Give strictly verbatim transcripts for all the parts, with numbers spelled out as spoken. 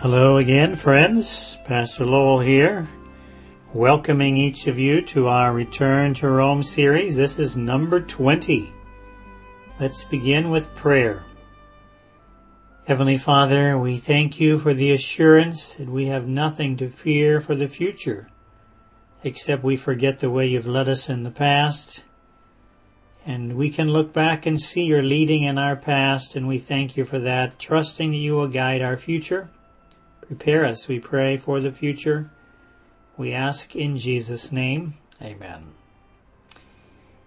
Hello again, friends. Pastor Lowell here, welcoming each of you to our Return to Rome series. This is number twenty. Let's begin with prayer. Heavenly Father, we thank you for the assurance that we have nothing to fear for the future, except we forget the way you've led us in the past. And we can look back and see your leading in our past, and we thank you for that, trusting that you will guide our future. Prepare us, we pray, for the future. We ask in Jesus' name. Amen.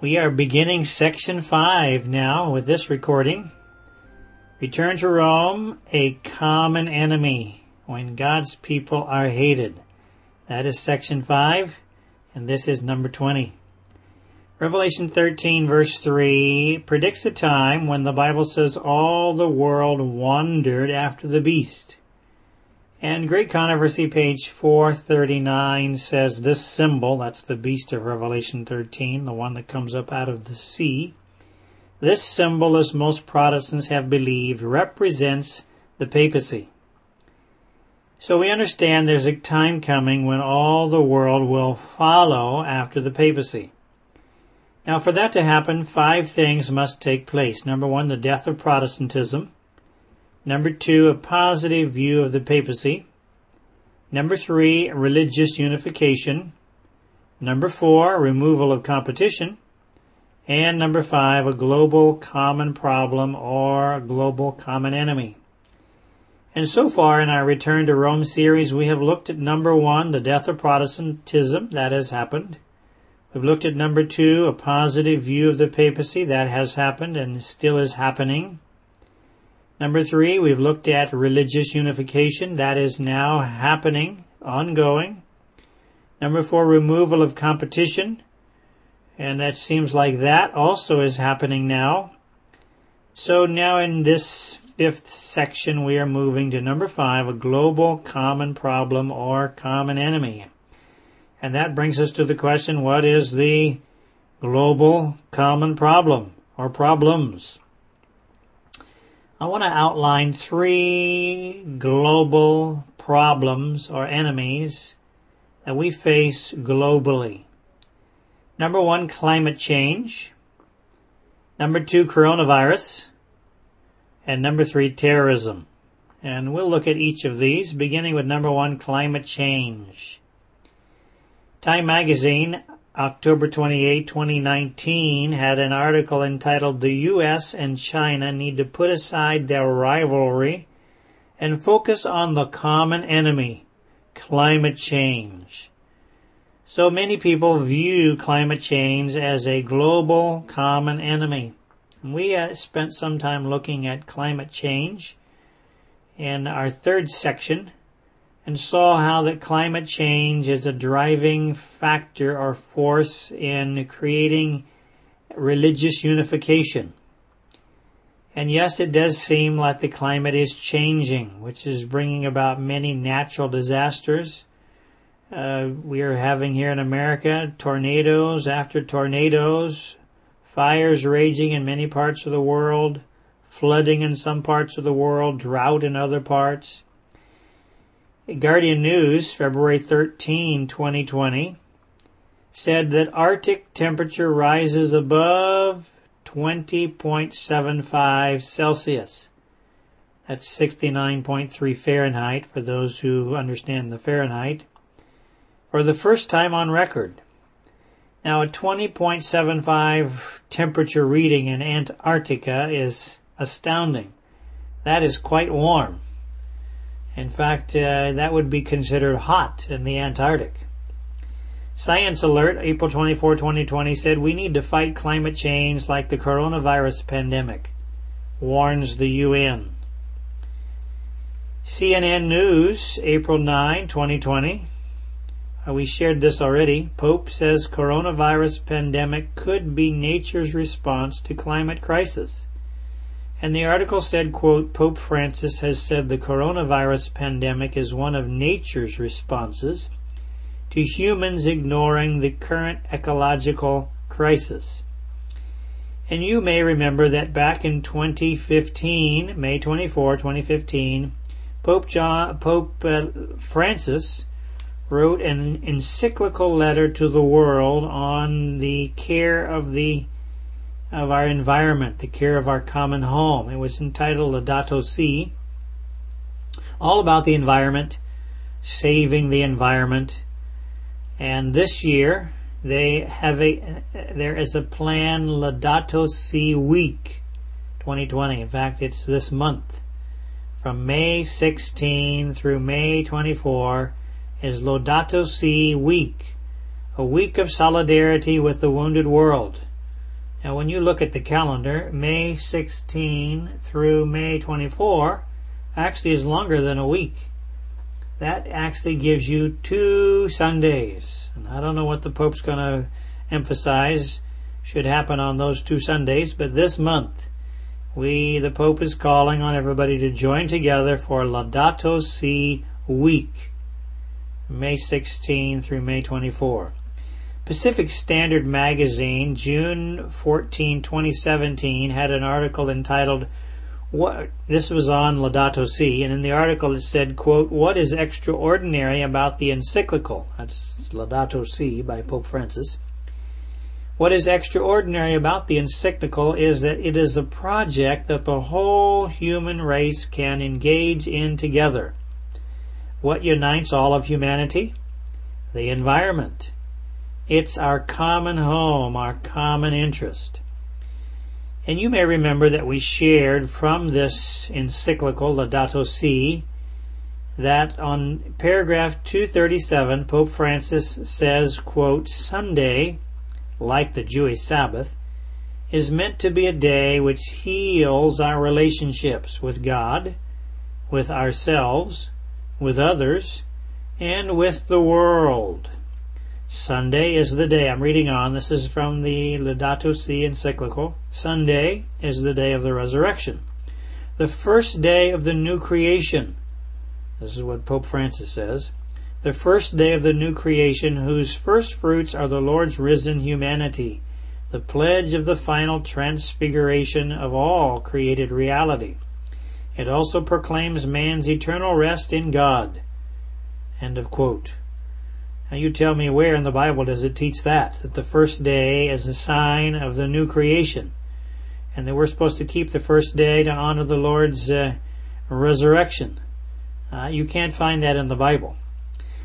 We are beginning section five now with this recording. Return to Rome, a common enemy when God's people are hated. That is section five, and this is number twenty. Revelation thirteen, verse three, predicts a time when the Bible says all the world wandered after the beast. And Great Controversy, page four thirty-nine, says this symbol, that's the beast of Revelation thirteen, the one that comes up out of the sea, this symbol, as most Protestants have believed, represents the papacy. So we understand there's a time coming when all the world will follow after the papacy. Now, for that to happen, five things must take place. Number one, the death of Protestantism. Number two, a positive view of the papacy. Number three, religious unification. Number four, removal of competition. And number five, a global common problem or a global common enemy. And so far in our Return to Rome series, we have looked at number one, the death of Protestantism. That has happened. We've looked at number two, a positive view of the papacy. That has happened and still is happening. Number three, we've looked at religious unification. That is now happening, ongoing. Number four, removal of competition. And that seems like that also is happening now. So now in this fifth section, we are moving to number five, a global common problem or common enemy. And that brings us to the question, what is the global common problem or problems? I want to outline three global problems or enemies that we face globally. Number one, climate change. Number two, coronavirus. And number three, terrorism. And we'll look at each of these, beginning with number one, climate change. Time Magazine, October twenty-eighth, twenty nineteen, had an article entitled, "The U S and China Need to Put Aside Their Rivalry and Focus on the Common Enemy, Climate Change." So many people view climate change as a global common enemy. We uh, spent some time looking at climate change in our third section, and saw how that climate change is a driving factor or force in creating religious unification. And yes, it does seem like the climate is changing, which is bringing about many natural disasters. Uh, we are having here in America tornadoes after tornadoes, fires raging in many parts of the world, flooding in some parts of the world, drought in other parts. Guardian News, February thirteenth, twenty twenty, said that Arctic temperature rises above twenty point seven five Celsius. That's sixty-nine point three Fahrenheit, for those who understand the Fahrenheit, for the first time on record. Now, a twenty point seven five temperature reading in Antarctica is astounding. That is quite warm. In fact, uh, that would be considered hot in the Antarctic. Science Alert, April twenty-fourth, twenty twenty, said, "We need to fight climate change like the coronavirus pandemic," warns the U N. C N N News, April ninth, twenty twenty. Uh, we shared this already. Pope says coronavirus pandemic could be nature's response to climate crisis. And the article said, quote, "Pope Francis has said the coronavirus pandemic is one of nature's responses to humans ignoring the current ecological crisis." And you may remember that back in twenty fifteen, May twenty-fourth, twenty fifteen, Pope John, Pope Francis wrote an encyclical letter to the world on the care of the of our environment, the care of our common home. It was entitled Laudato Si, all about the environment, saving the environment. And this year they have a there is a plan, Laudato Si Week twenty twenty. In fact, it's this month. From May sixteenth through May twenty-fourth is Laudato Si Week, a week of solidarity with the wounded world. Now, when you look at the calendar, May sixteenth through May twenty-fourth actually is longer than a week. That actually gives you two Sundays. And I don't know what the Pope's going to emphasize should happen on those two Sundays, but this month, we, the Pope is calling on everybody to join together for Laudato Si Week, May sixteenth through May twenty-fourth. Pacific Standard Magazine, June fourteenth, twenty seventeen, had an article entitled, what, this was on Laudato Si, and in the article it said, quote, "What is extraordinary about the encyclical," that's Laudato Si by Pope Francis, "what is extraordinary about the encyclical is that it is a project that the whole human race can engage in together. What unites all of humanity? The environment. It's our common home, our common interest." And you may remember that we shared from this encyclical, Laudato Si, that on paragraph two thirty-seven, Pope Francis says, quote, "Sunday, like the Jewish Sabbath, is meant to be a day which heals our relationships with God, with ourselves, with others, and with the world. Sunday is the day," I'm reading on, this is from the Laudato Si encyclical, "Sunday is the day of the resurrection, the first day of the new creation." This is what Pope Francis says. "The first day of the new creation, whose first fruits are the Lord's risen humanity, the pledge of the final transfiguration of all created reality. It also proclaims man's eternal rest in God." End of quote. Now you tell me, where in the Bible does it teach that? That the first day is a sign of the new creation, and that we're supposed to keep the first day to honor the Lord's uh, resurrection. Uh, you can't find that in the Bible.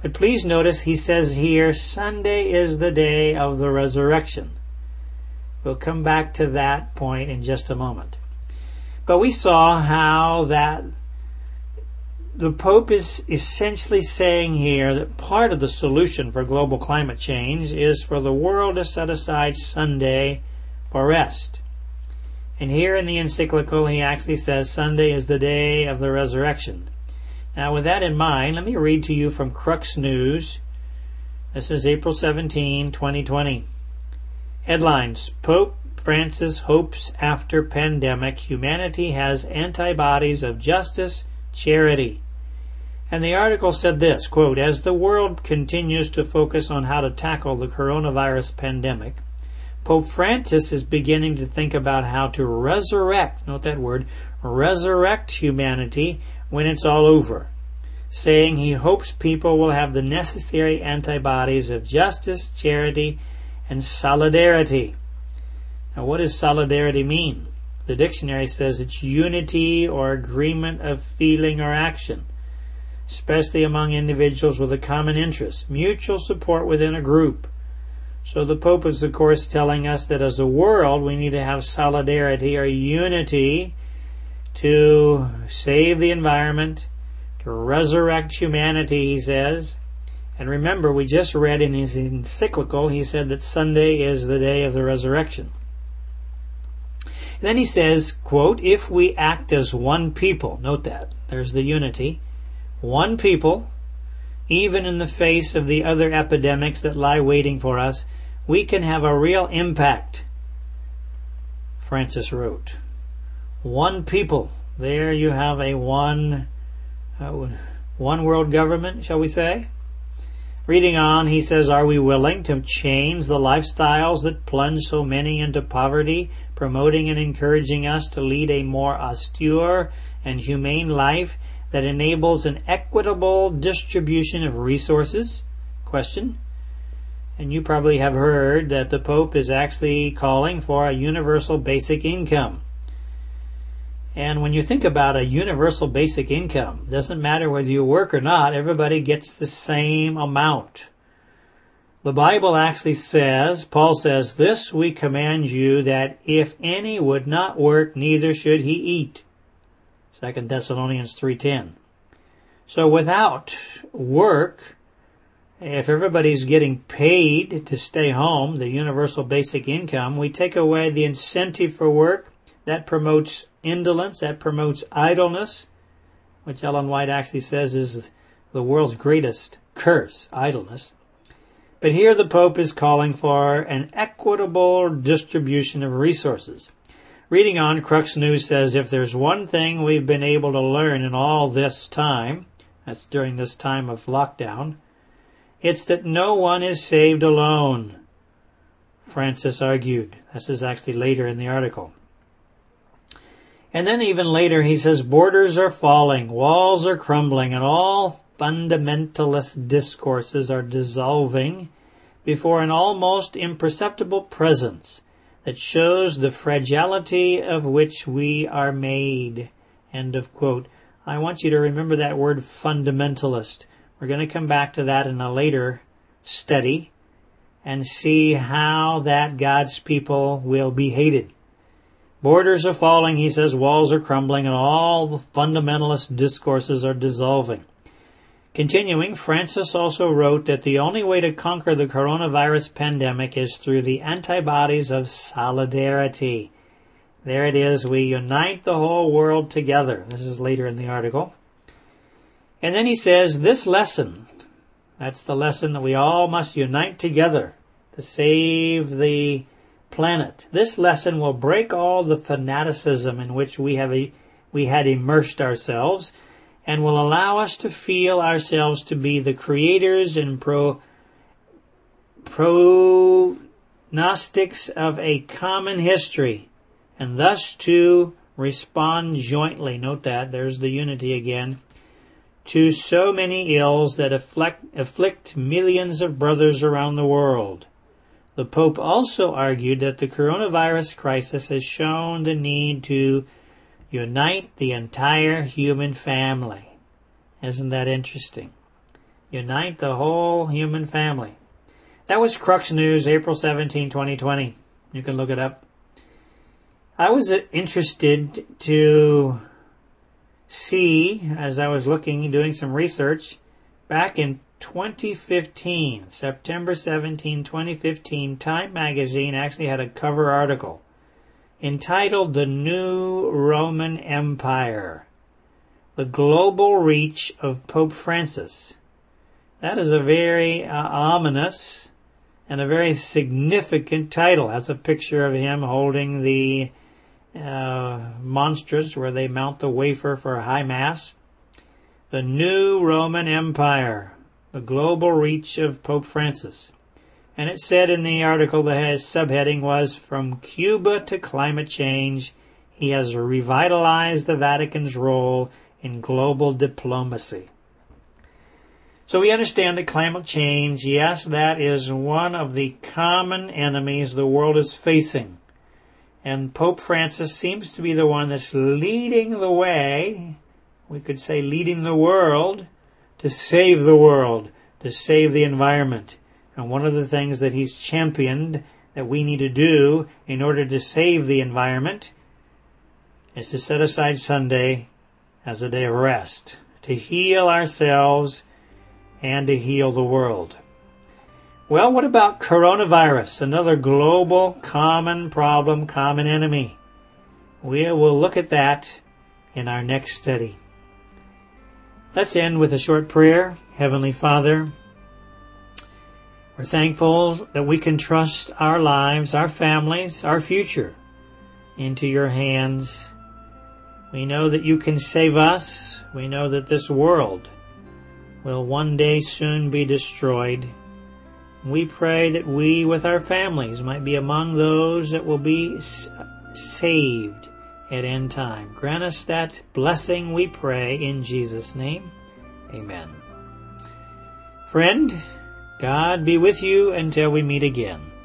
But please notice he says here, Sunday is the day of the resurrection. We'll come back to that point in just a moment. But we saw how that the Pope is essentially saying here that part of the solution for global climate change is for the world to set aside Sunday for rest. And here in the encyclical he actually says Sunday is the day of the resurrection. Now, with that in mind, let me read to you from Crux News. This is April seventeenth, twenty twenty. Headlines: Pope Francis hopes after pandemic humanity has antibodies of justice, charity. And the article said this, quote, "As the world continues to focus on how to tackle the coronavirus pandemic, Pope Francis is beginning to think about how to resurrect," note that word, "resurrect humanity when it's all over, saying he hopes people will have the necessary antibodies of justice, charity, and solidarity." Now, what does solidarity mean? The dictionary says it's unity or agreement of feeling or action, especially among individuals with a common interest, mutual support within a group. So the Pope is, of course, telling us that as a world we need to have solidarity or unity to save the environment, to resurrect humanity, he says. And remember, we just read in his encyclical, he said that Sunday is the day of the resurrection. And then he says, quote, "If we act as one people," note that, there's the unity, "one people, even in the face of the other epidemics that lie waiting for us, we can have a real impact," Francis wrote. One people. There you have a one uh, one world government, shall we say? Reading on, he says, "Are we willing to change the lifestyles that plunge so many into poverty, promoting and encouraging us to lead a more austere and humane life that enables an equitable distribution of resources? Question. And you probably have heard that the Pope is actually calling for a universal basic income. And when you think about a universal basic income, doesn't matter whether you work or not, everybody gets the same amount. The Bible actually says, Paul says, "This we command you, that if any would not work, neither should he eat." Second Thessalonians three ten. So without work, if everybody's getting paid to stay home, the universal basic income, we take away the incentive for work. That promotes indolence, that promotes idleness, which Ellen White actually says is the world's greatest curse, idleness. But here the Pope is calling for an equitable distribution of resources. Reading on, Crux News says, if there's one thing we've been able to learn in all this time, that's during this time of lockdown, it's that no one is saved alone, Francis argued. This is actually later in the article. And then even later he says, borders are falling, walls are crumbling, and all fundamentalist discourses are dissolving before an almost imperceptible presence that shows the fragility of which we are made. End of quote. I want you to remember that word fundamentalist. We're going to come back to that in a later study and see how that God's people will be hated. Borders are falling, he says, walls are crumbling, and all the fundamentalist discourses are dissolving. Continuing, Francis also wrote that the only way to conquer the coronavirus pandemic is through the antibodies of solidarity. There it is, we unite the whole world together. This is later in the article. And then he says, this lesson, that's the lesson that we all must unite together to save the planet. This lesson will break all the fanaticism in which we have a, we had immersed ourselves, and will allow us to feel ourselves to be the creators and pro, prognostics of a common history, and thus to respond jointly. Note that, there's the unity again. To so many ills that afflict, afflict millions of brothers around the world. The Pope also argued that the coronavirus crisis has shown the need to unite the entire human family. Isn't that interesting? Unite the whole human family. That was Crux News, April seventeenth, twenty twenty. You can look it up. I was interested to see, as I was looking, doing some research, back in twenty fifteen, September seventeenth, twenty fifteen, Time Magazine actually had a cover article entitled The New Roman Empire, The Global Reach of Pope Francis. That is a very uh, ominous and a very significant title. That's a picture of him holding the uh, monstrance where they mount the wafer for high mass. The New Roman Empire, The Global Reach of Pope Francis. And it said in the article, the subheading was, From Cuba to Climate Change, he has revitalized the Vatican's role in global diplomacy. So we understand that climate change, yes, that is one of the common enemies the world is facing. And Pope Francis seems to be the one that's leading the way, we could say leading the world, to save the world, to save the environment. And one of the things that he's championed that we need to do in order to save the environment is to set aside Sunday as a day of rest, to heal ourselves and to heal the world. Well, what about coronavirus? Another global common problem, common enemy. We will look at that in our next study. Let's end with a short prayer. Heavenly Father, we're thankful that we can trust our lives, our families, our future into your hands. We know that you can save us. We know that this world will one day soon be destroyed. We pray that we, with our families, might be among those that will be saved at end time. Grant us that blessing, we pray, in Jesus' name. Amen. Friend, God be with you until we meet again.